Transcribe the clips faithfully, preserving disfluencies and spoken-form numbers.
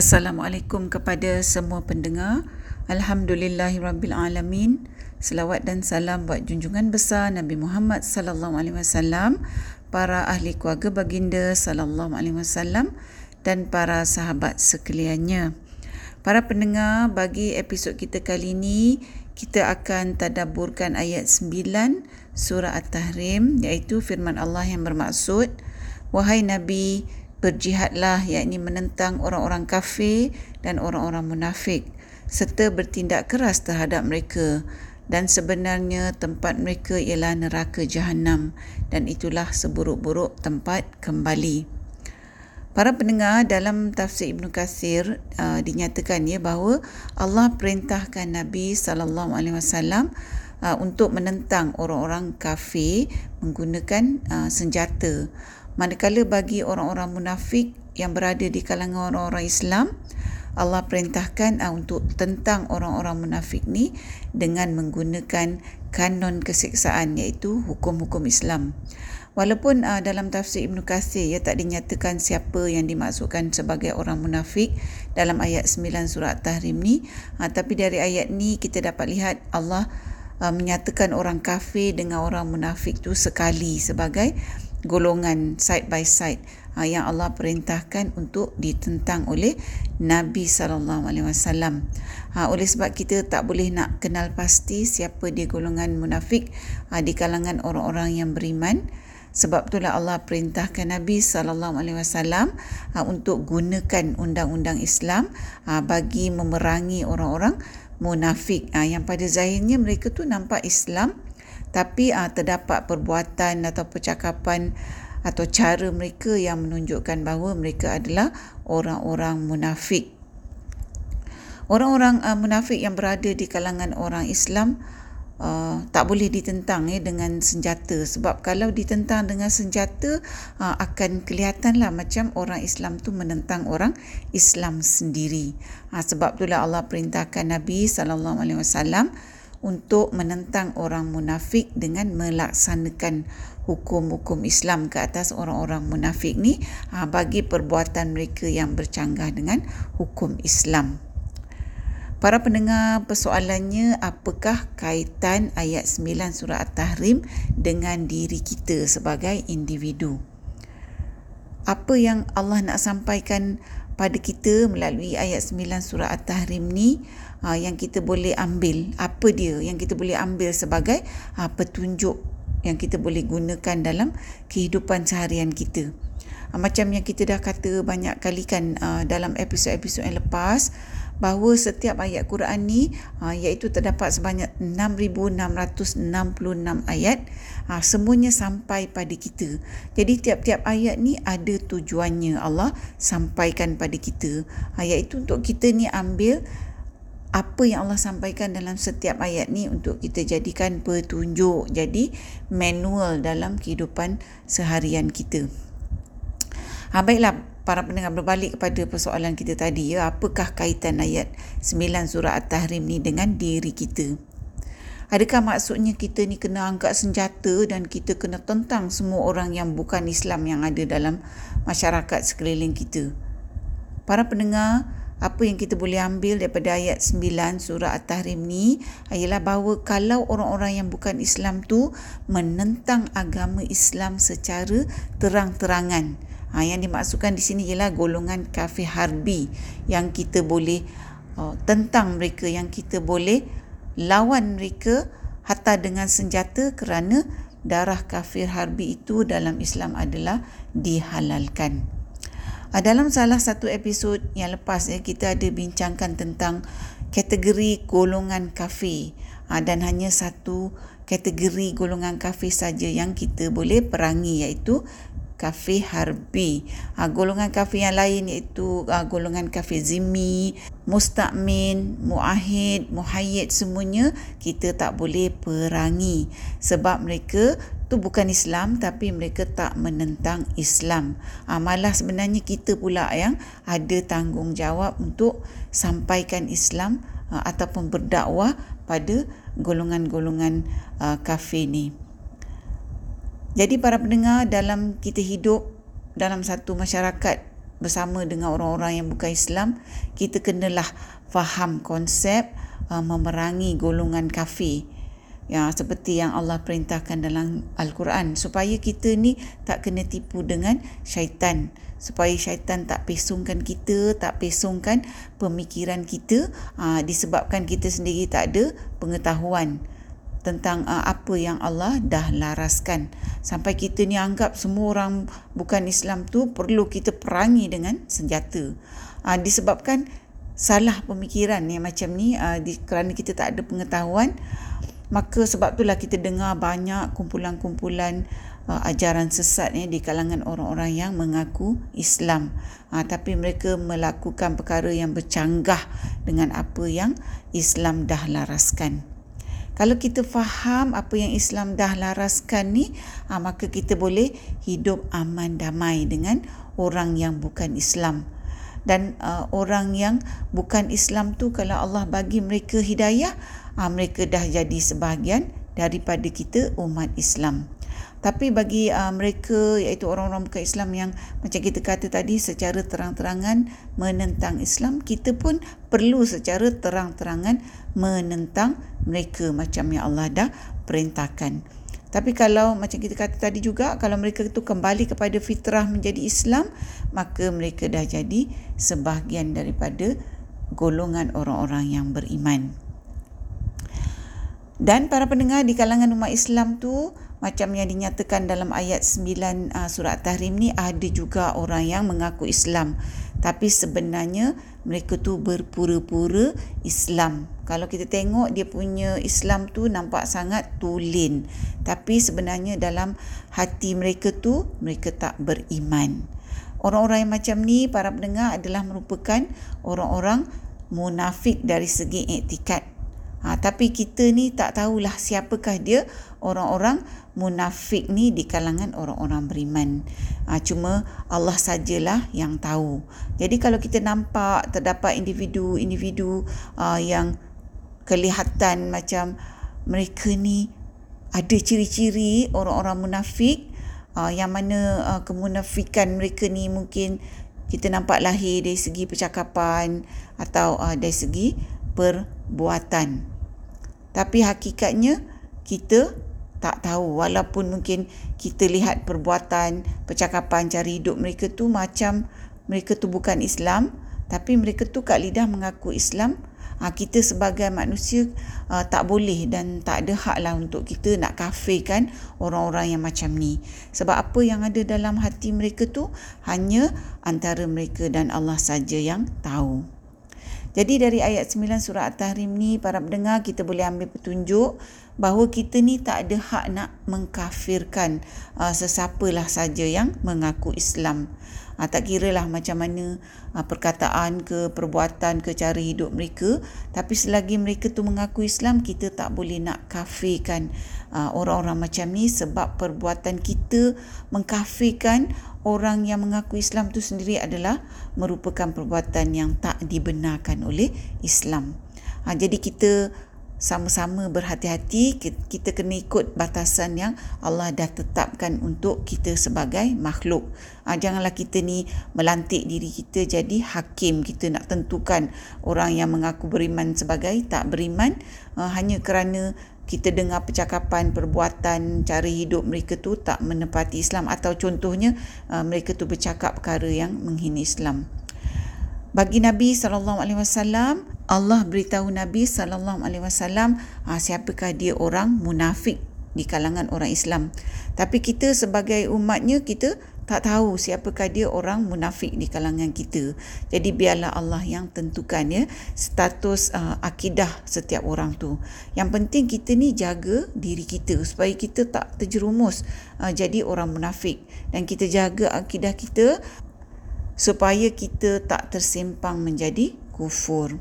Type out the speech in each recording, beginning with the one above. Assalamualaikum kepada semua pendengar. Alhamdulillahirabbil alamin. Selawat dan salam buat junjungan besar Nabi Muhammad sallallahu alaihi wasallam, para ahli keluarga baginda sallallahu alaihi wasallam dan para sahabat sekaliannya. Para pendengar, bagi episod kita kali ini kita akan tadabburkan ayat sembilan surah At-Tahrim, iaitu firman Allah yang bermaksud, "Wahai Nabi, berjihadlah," yakni menentang orang-orang kafir dan orang-orang munafik, serta bertindak keras terhadap mereka, dan sebenarnya tempat mereka ialah neraka Jahannam, dan itulah seburuk-buruk tempat kembali. Para pendengar, dalam tafsir Ibn Kathir uh, dinyatakan ya bahawa Allah perintahkan Nabi sallallahu alaihi wasallam untuk menentang orang-orang kafir menggunakan uh, senjata. Manakala bagi orang-orang munafik yang berada di kalangan orang-orang Islam, Allah perintahkan uh, untuk tentang orang-orang munafik ni dengan menggunakan kanon keseksaan, iaitu hukum-hukum Islam. Walaupun uh, dalam tafsir Ibn Kathir ia tak dinyatakan siapa yang dimaksudkan sebagai orang munafik dalam ayat sembilan surah At-Tahrim ni, uh, tapi dari ayat ni kita dapat lihat Allah uh, menyatakan orang kafir dengan orang munafik tu sekali sebagai golongan side by side yang Allah perintahkan untuk ditentang oleh Nabi sallallahu alaihi wasallam. Oleh sebab kita tak boleh nak kenal pasti siapa dia golongan munafik di kalangan orang-orang yang beriman. Sebab itulah Allah perintahkan Nabi sallallahu alaihi wasallam untuk gunakan undang-undang Islam bagi memerangi orang-orang munafik yang pada zahirnya mereka tu nampak Islam, tapi uh, terdapat perbuatan atau percakapan atau cara mereka yang menunjukkan bahawa mereka adalah orang-orang munafik. Orang-orang uh, munafik yang berada di kalangan orang Islam uh, tak boleh ditentang ya, dengan senjata, sebab kalau ditentang dengan senjata uh, akan kelihatanlah macam orang Islam tu menentang orang Islam sendiri. Uh, sebab itulah Allah perintahkan Nabi sallallahu alaihi wasallam untuk menentang orang munafik dengan melaksanakan hukum-hukum Islam ke atas orang-orang munafik ni bagi perbuatan mereka yang bercanggah dengan hukum Islam. Para pendengar, persoalannya apakah kaitan ayat sembilan surah At-Tahrim dengan diri kita sebagai individu? Apa yang Allah nak sampaikan pada kita melalui ayat sembilan surah At-Tahrim ni uh, yang kita boleh ambil, apa dia yang kita boleh ambil sebagai uh, petunjuk yang kita boleh gunakan dalam kehidupan seharian kita. Uh, macam yang kita dah kata banyak kali kan uh, dalam episod-episod yang lepas, bahawa setiap ayat Quran ni uh, iaitu terdapat sebanyak enam ribu enam ratus enam puluh enam ayat, uh, semuanya sampai pada kita. Jadi tiap-tiap ayat ni ada tujuannya Allah sampaikan pada kita, uh, iaitu untuk kita ni ambil apa yang Allah sampaikan dalam setiap ayat ni untuk kita jadikan petunjuk, jadi manual dalam kehidupan seharian kita. Ha, baiklah para pendengar, berbalik kepada persoalan kita tadi ya, apakah kaitan ayat sembilan surah At-Tahrim ni dengan diri kita? Adakah maksudnya kita ni kena angkat senjata dan kita kena tentang semua orang yang bukan Islam yang ada dalam masyarakat sekeliling kita? Para pendengar, apa yang kita boleh ambil daripada ayat sembilan surah At-Tahrim ni ialah bahawa kalau orang-orang yang bukan Islam tu menentang agama Islam secara terang-terangan, ha, yang dimaksudkan di sini ialah golongan kafir harbi, yang kita boleh uh, tentang mereka, yang kita boleh lawan mereka hatta dengan senjata, kerana darah kafir harbi itu dalam Islam adalah dihalalkan. Dalam salah satu episod yang lepas ya, kita ada bincangkan tentang kategori golongan kafir, dan hanya satu kategori golongan kafir saja yang kita boleh perangi, iaitu kafir harbi. Golongan kafir yang lain iaitu golongan kafir zimi, musta'min, mu'ahid, muhayid, semuanya kita tak boleh perangi sebab mereka itu bukan Islam, tapi mereka tak menentang Islam. Ha, malah sebenarnya kita pula yang ada tanggungjawab untuk sampaikan Islam ha, ataupun berdakwah pada golongan-golongan ha, kafir ni. Jadi para pendengar, dalam kita hidup dalam satu masyarakat bersama dengan orang-orang yang bukan Islam, kita kenalah faham konsep uh, memerangi golongan kafir. Ya, seperti yang Allah perintahkan dalam Al-Quran, supaya kita ni tak kena tipu dengan syaitan, supaya syaitan tak pesongkan kita, tak pesongkan pemikiran kita, aa, disebabkan kita sendiri tak ada pengetahuan tentang aa, apa yang Allah dah laraskan, sampai kita ni anggap semua orang bukan Islam tu perlu kita perangi dengan senjata, aa, disebabkan salah pemikiran yang macam ni, aa, di, kerana kita tak ada pengetahuan. Maka sebab itulah kita dengar banyak kumpulan-kumpulan uh, ajaran sesat ya, di kalangan orang-orang yang mengaku Islam. Ha, tapi mereka melakukan perkara yang bercanggah dengan apa yang Islam dah laraskan. Kalau kita faham apa yang Islam dah laraskan ni, ha, maka kita boleh hidup aman damai dengan orang yang bukan Islam. Dan uh, orang yang bukan Islam tu, kalau Allah bagi mereka hidayah, uh, mereka dah jadi sebahagian daripada kita umat Islam. Tapi bagi uh, mereka, iaitu orang-orang bukan Islam yang macam kita kata tadi, secara terang-terangan menentang Islam, kita pun perlu secara terang-terangan menentang mereka macam yang Allah dah perintahkan. Tapi kalau macam kita kata tadi juga, kalau mereka itu kembali kepada fitrah menjadi Islam, maka mereka dah jadi sebahagian daripada golongan orang-orang yang beriman. Dan para pendengar, di kalangan umat Islam tu, macam yang dinyatakan dalam ayat sembilan surah At-Tahrim ni, ada juga orang yang mengaku Islam, tapi sebenarnya mereka tu berpura-pura Islam. Kalau kita tengok dia punya Islam tu nampak sangat tulen, tapi sebenarnya dalam hati mereka tu, mereka tak beriman. Orang-orang yang macam ni, para pendengar, adalah merupakan orang-orang munafik dari segi iktikad. Ha, tapi kita ni tak tahulah siapakah dia orang-orang munafik ni di kalangan orang-orang beriman. Ha, cuma Allah sajalah yang tahu. Jadi kalau kita nampak terdapat individu-individu uh, yang kelihatan macam mereka ni ada ciri-ciri orang-orang munafik, uh, yang mana uh, kemunafikan mereka ni mungkin kita nampak lahir dari segi percakapan atau uh, dari segi perbuatan. Tapi hakikatnya kita tak tahu, walaupun mungkin kita lihat perbuatan, percakapan, cara hidup mereka tu macam mereka tu bukan Islam, tapi mereka tu kat lidah mengaku Islam. Ha, kita sebagai manusia uh, tak boleh dan tak ada hak lah untuk kita nak kafirkan orang-orang yang macam ni. Sebab apa yang ada dalam hati mereka tu hanya antara mereka dan Allah saja yang tahu. Jadi dari ayat sembilan surah At-Tahrim ni, para pendengar, kita boleh ambil petunjuk bahawa kita ni tak ada hak nak mengkafirkan uh, sesiapalah saja yang mengaku Islam. Uh, tak kiralah macam mana uh, perkataan ke, perbuatan ke, cara hidup mereka, tapi selagi mereka tu mengaku Islam, kita tak boleh nak kafirkan uh, orang-orang macam ni, sebab perbuatan kita mengkafirkan orang yang mengaku Islam tu sendiri adalah merupakan perbuatan yang tak dibenarkan oleh Islam. Ha, jadi kita sama-sama berhati-hati, kita kena ikut batasan yang Allah dah tetapkan untuk kita sebagai makhluk. Ha, janganlah kita ni melantik diri kita jadi hakim, kita nak tentukan orang yang mengaku beriman sebagai tak beriman, ha, hanya kerana kita dengar percakapan, perbuatan, cara hidup mereka tu tak menepati Islam, atau contohnya mereka tu bercakap perkara yang menghina Islam. Bagi Nabi sallallahu alaihi wasallam, Allah beritahu Nabi sallallahu alaihi wasallam siapakah dia orang munafik di kalangan orang Islam. Tapi kita sebagai umatnya, kita tak tahu siapakah dia orang munafik di kalangan kita. Jadi biarlah Allah yang tentukan ya status uh, akidah setiap orang tu. Yang penting kita ni jaga diri kita supaya kita tak terjerumus uh, jadi orang munafik, dan kita jaga akidah kita supaya kita tak tersimpang menjadi kufur.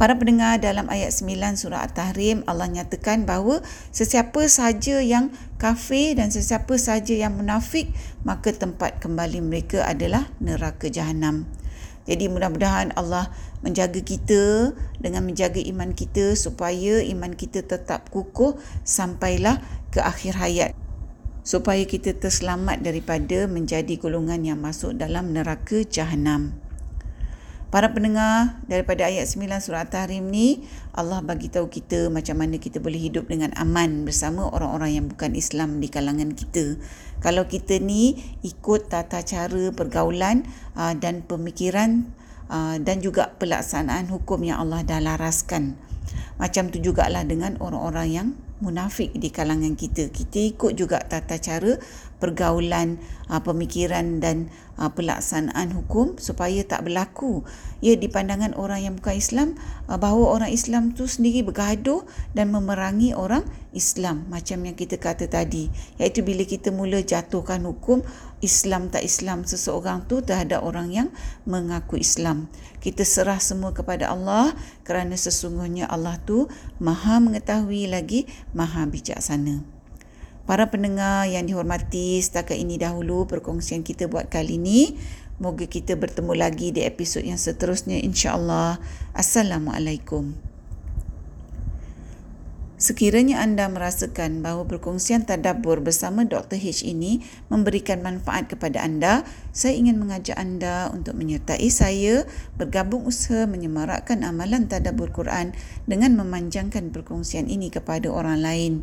Para pendengar, dalam ayat sembilan surah At-Tahrim, Allah nyatakan bahawa sesiapa saja yang kafir dan sesiapa saja yang munafik, maka tempat kembali mereka adalah neraka Jahanam. Jadi mudah-mudahan Allah menjaga kita dengan menjaga iman kita supaya iman kita tetap kukuh sampailah ke akhir hayat. supaya kita terselamat daripada menjadi golongan yang masuk dalam neraka Jahanam. Para pendengar, daripada ayat sembilan surah At-Tahrim ni, Allah bagi tahu kita macam mana kita boleh hidup dengan aman bersama orang-orang yang bukan Islam di kalangan kita. Kalau kita ni ikut tata cara pergaulan aa, dan pemikiran aa, dan juga pelaksanaan hukum yang Allah dah laraskan. Macam tu jugalah dengan orang-orang yang munafik di kalangan kita. Kita ikut juga tata cara pergaulan, pemikiran dan pelaksanaan hukum supaya tak berlaku ya di pandangan orang yang bukan Islam bahawa orang Islam tu sendiri bergaduh dan memerangi orang Islam, macam yang kita kata tadi, iaitu bila kita mula jatuhkan hukum Islam tak Islam seseorang tu terhadap orang yang mengaku Islam. Kita serah semua kepada Allah kerana sesungguhnya Allah tu Maha mengetahui lagi Maha bijaksana. Para pendengar yang dihormati, setakat ini dahulu perkongsian kita buat kali ini. Moga kita bertemu lagi di episod yang seterusnya, insya-Allah. Assalamualaikum. Sekiranya anda merasakan bahawa perkongsian tadabbur bersama Doktor H ini memberikan manfaat kepada anda, saya ingin mengajak anda untuk menyertai saya bergabung usaha menyemarakkan amalan tadabbur Quran dengan memanjangkan perkongsian ini kepada orang lain.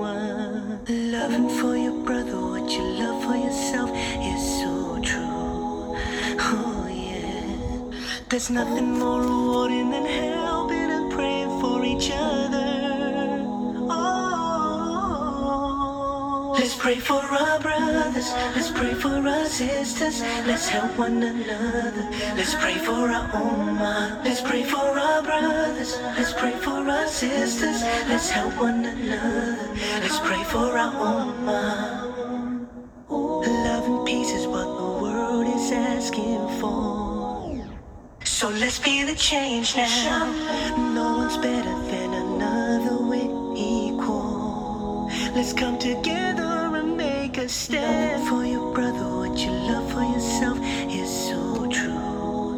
one. Loving for your brother what you love for yourself is so true. Oh. There's nothing more rewarding than helping and praying for each other. Oh, let's pray for our brothers. Let's pray for our sisters. Let's help one another. Let's pray for our ummah. Let's pray for our brothers. Let's pray for our sisters. Let's help one another. Let's pray for our ummah. Love and peace is what the world is asking for. So let's be the change now. No one's better than another, we're equal. Let's come together and make a stand. For your brother, what you love for yourself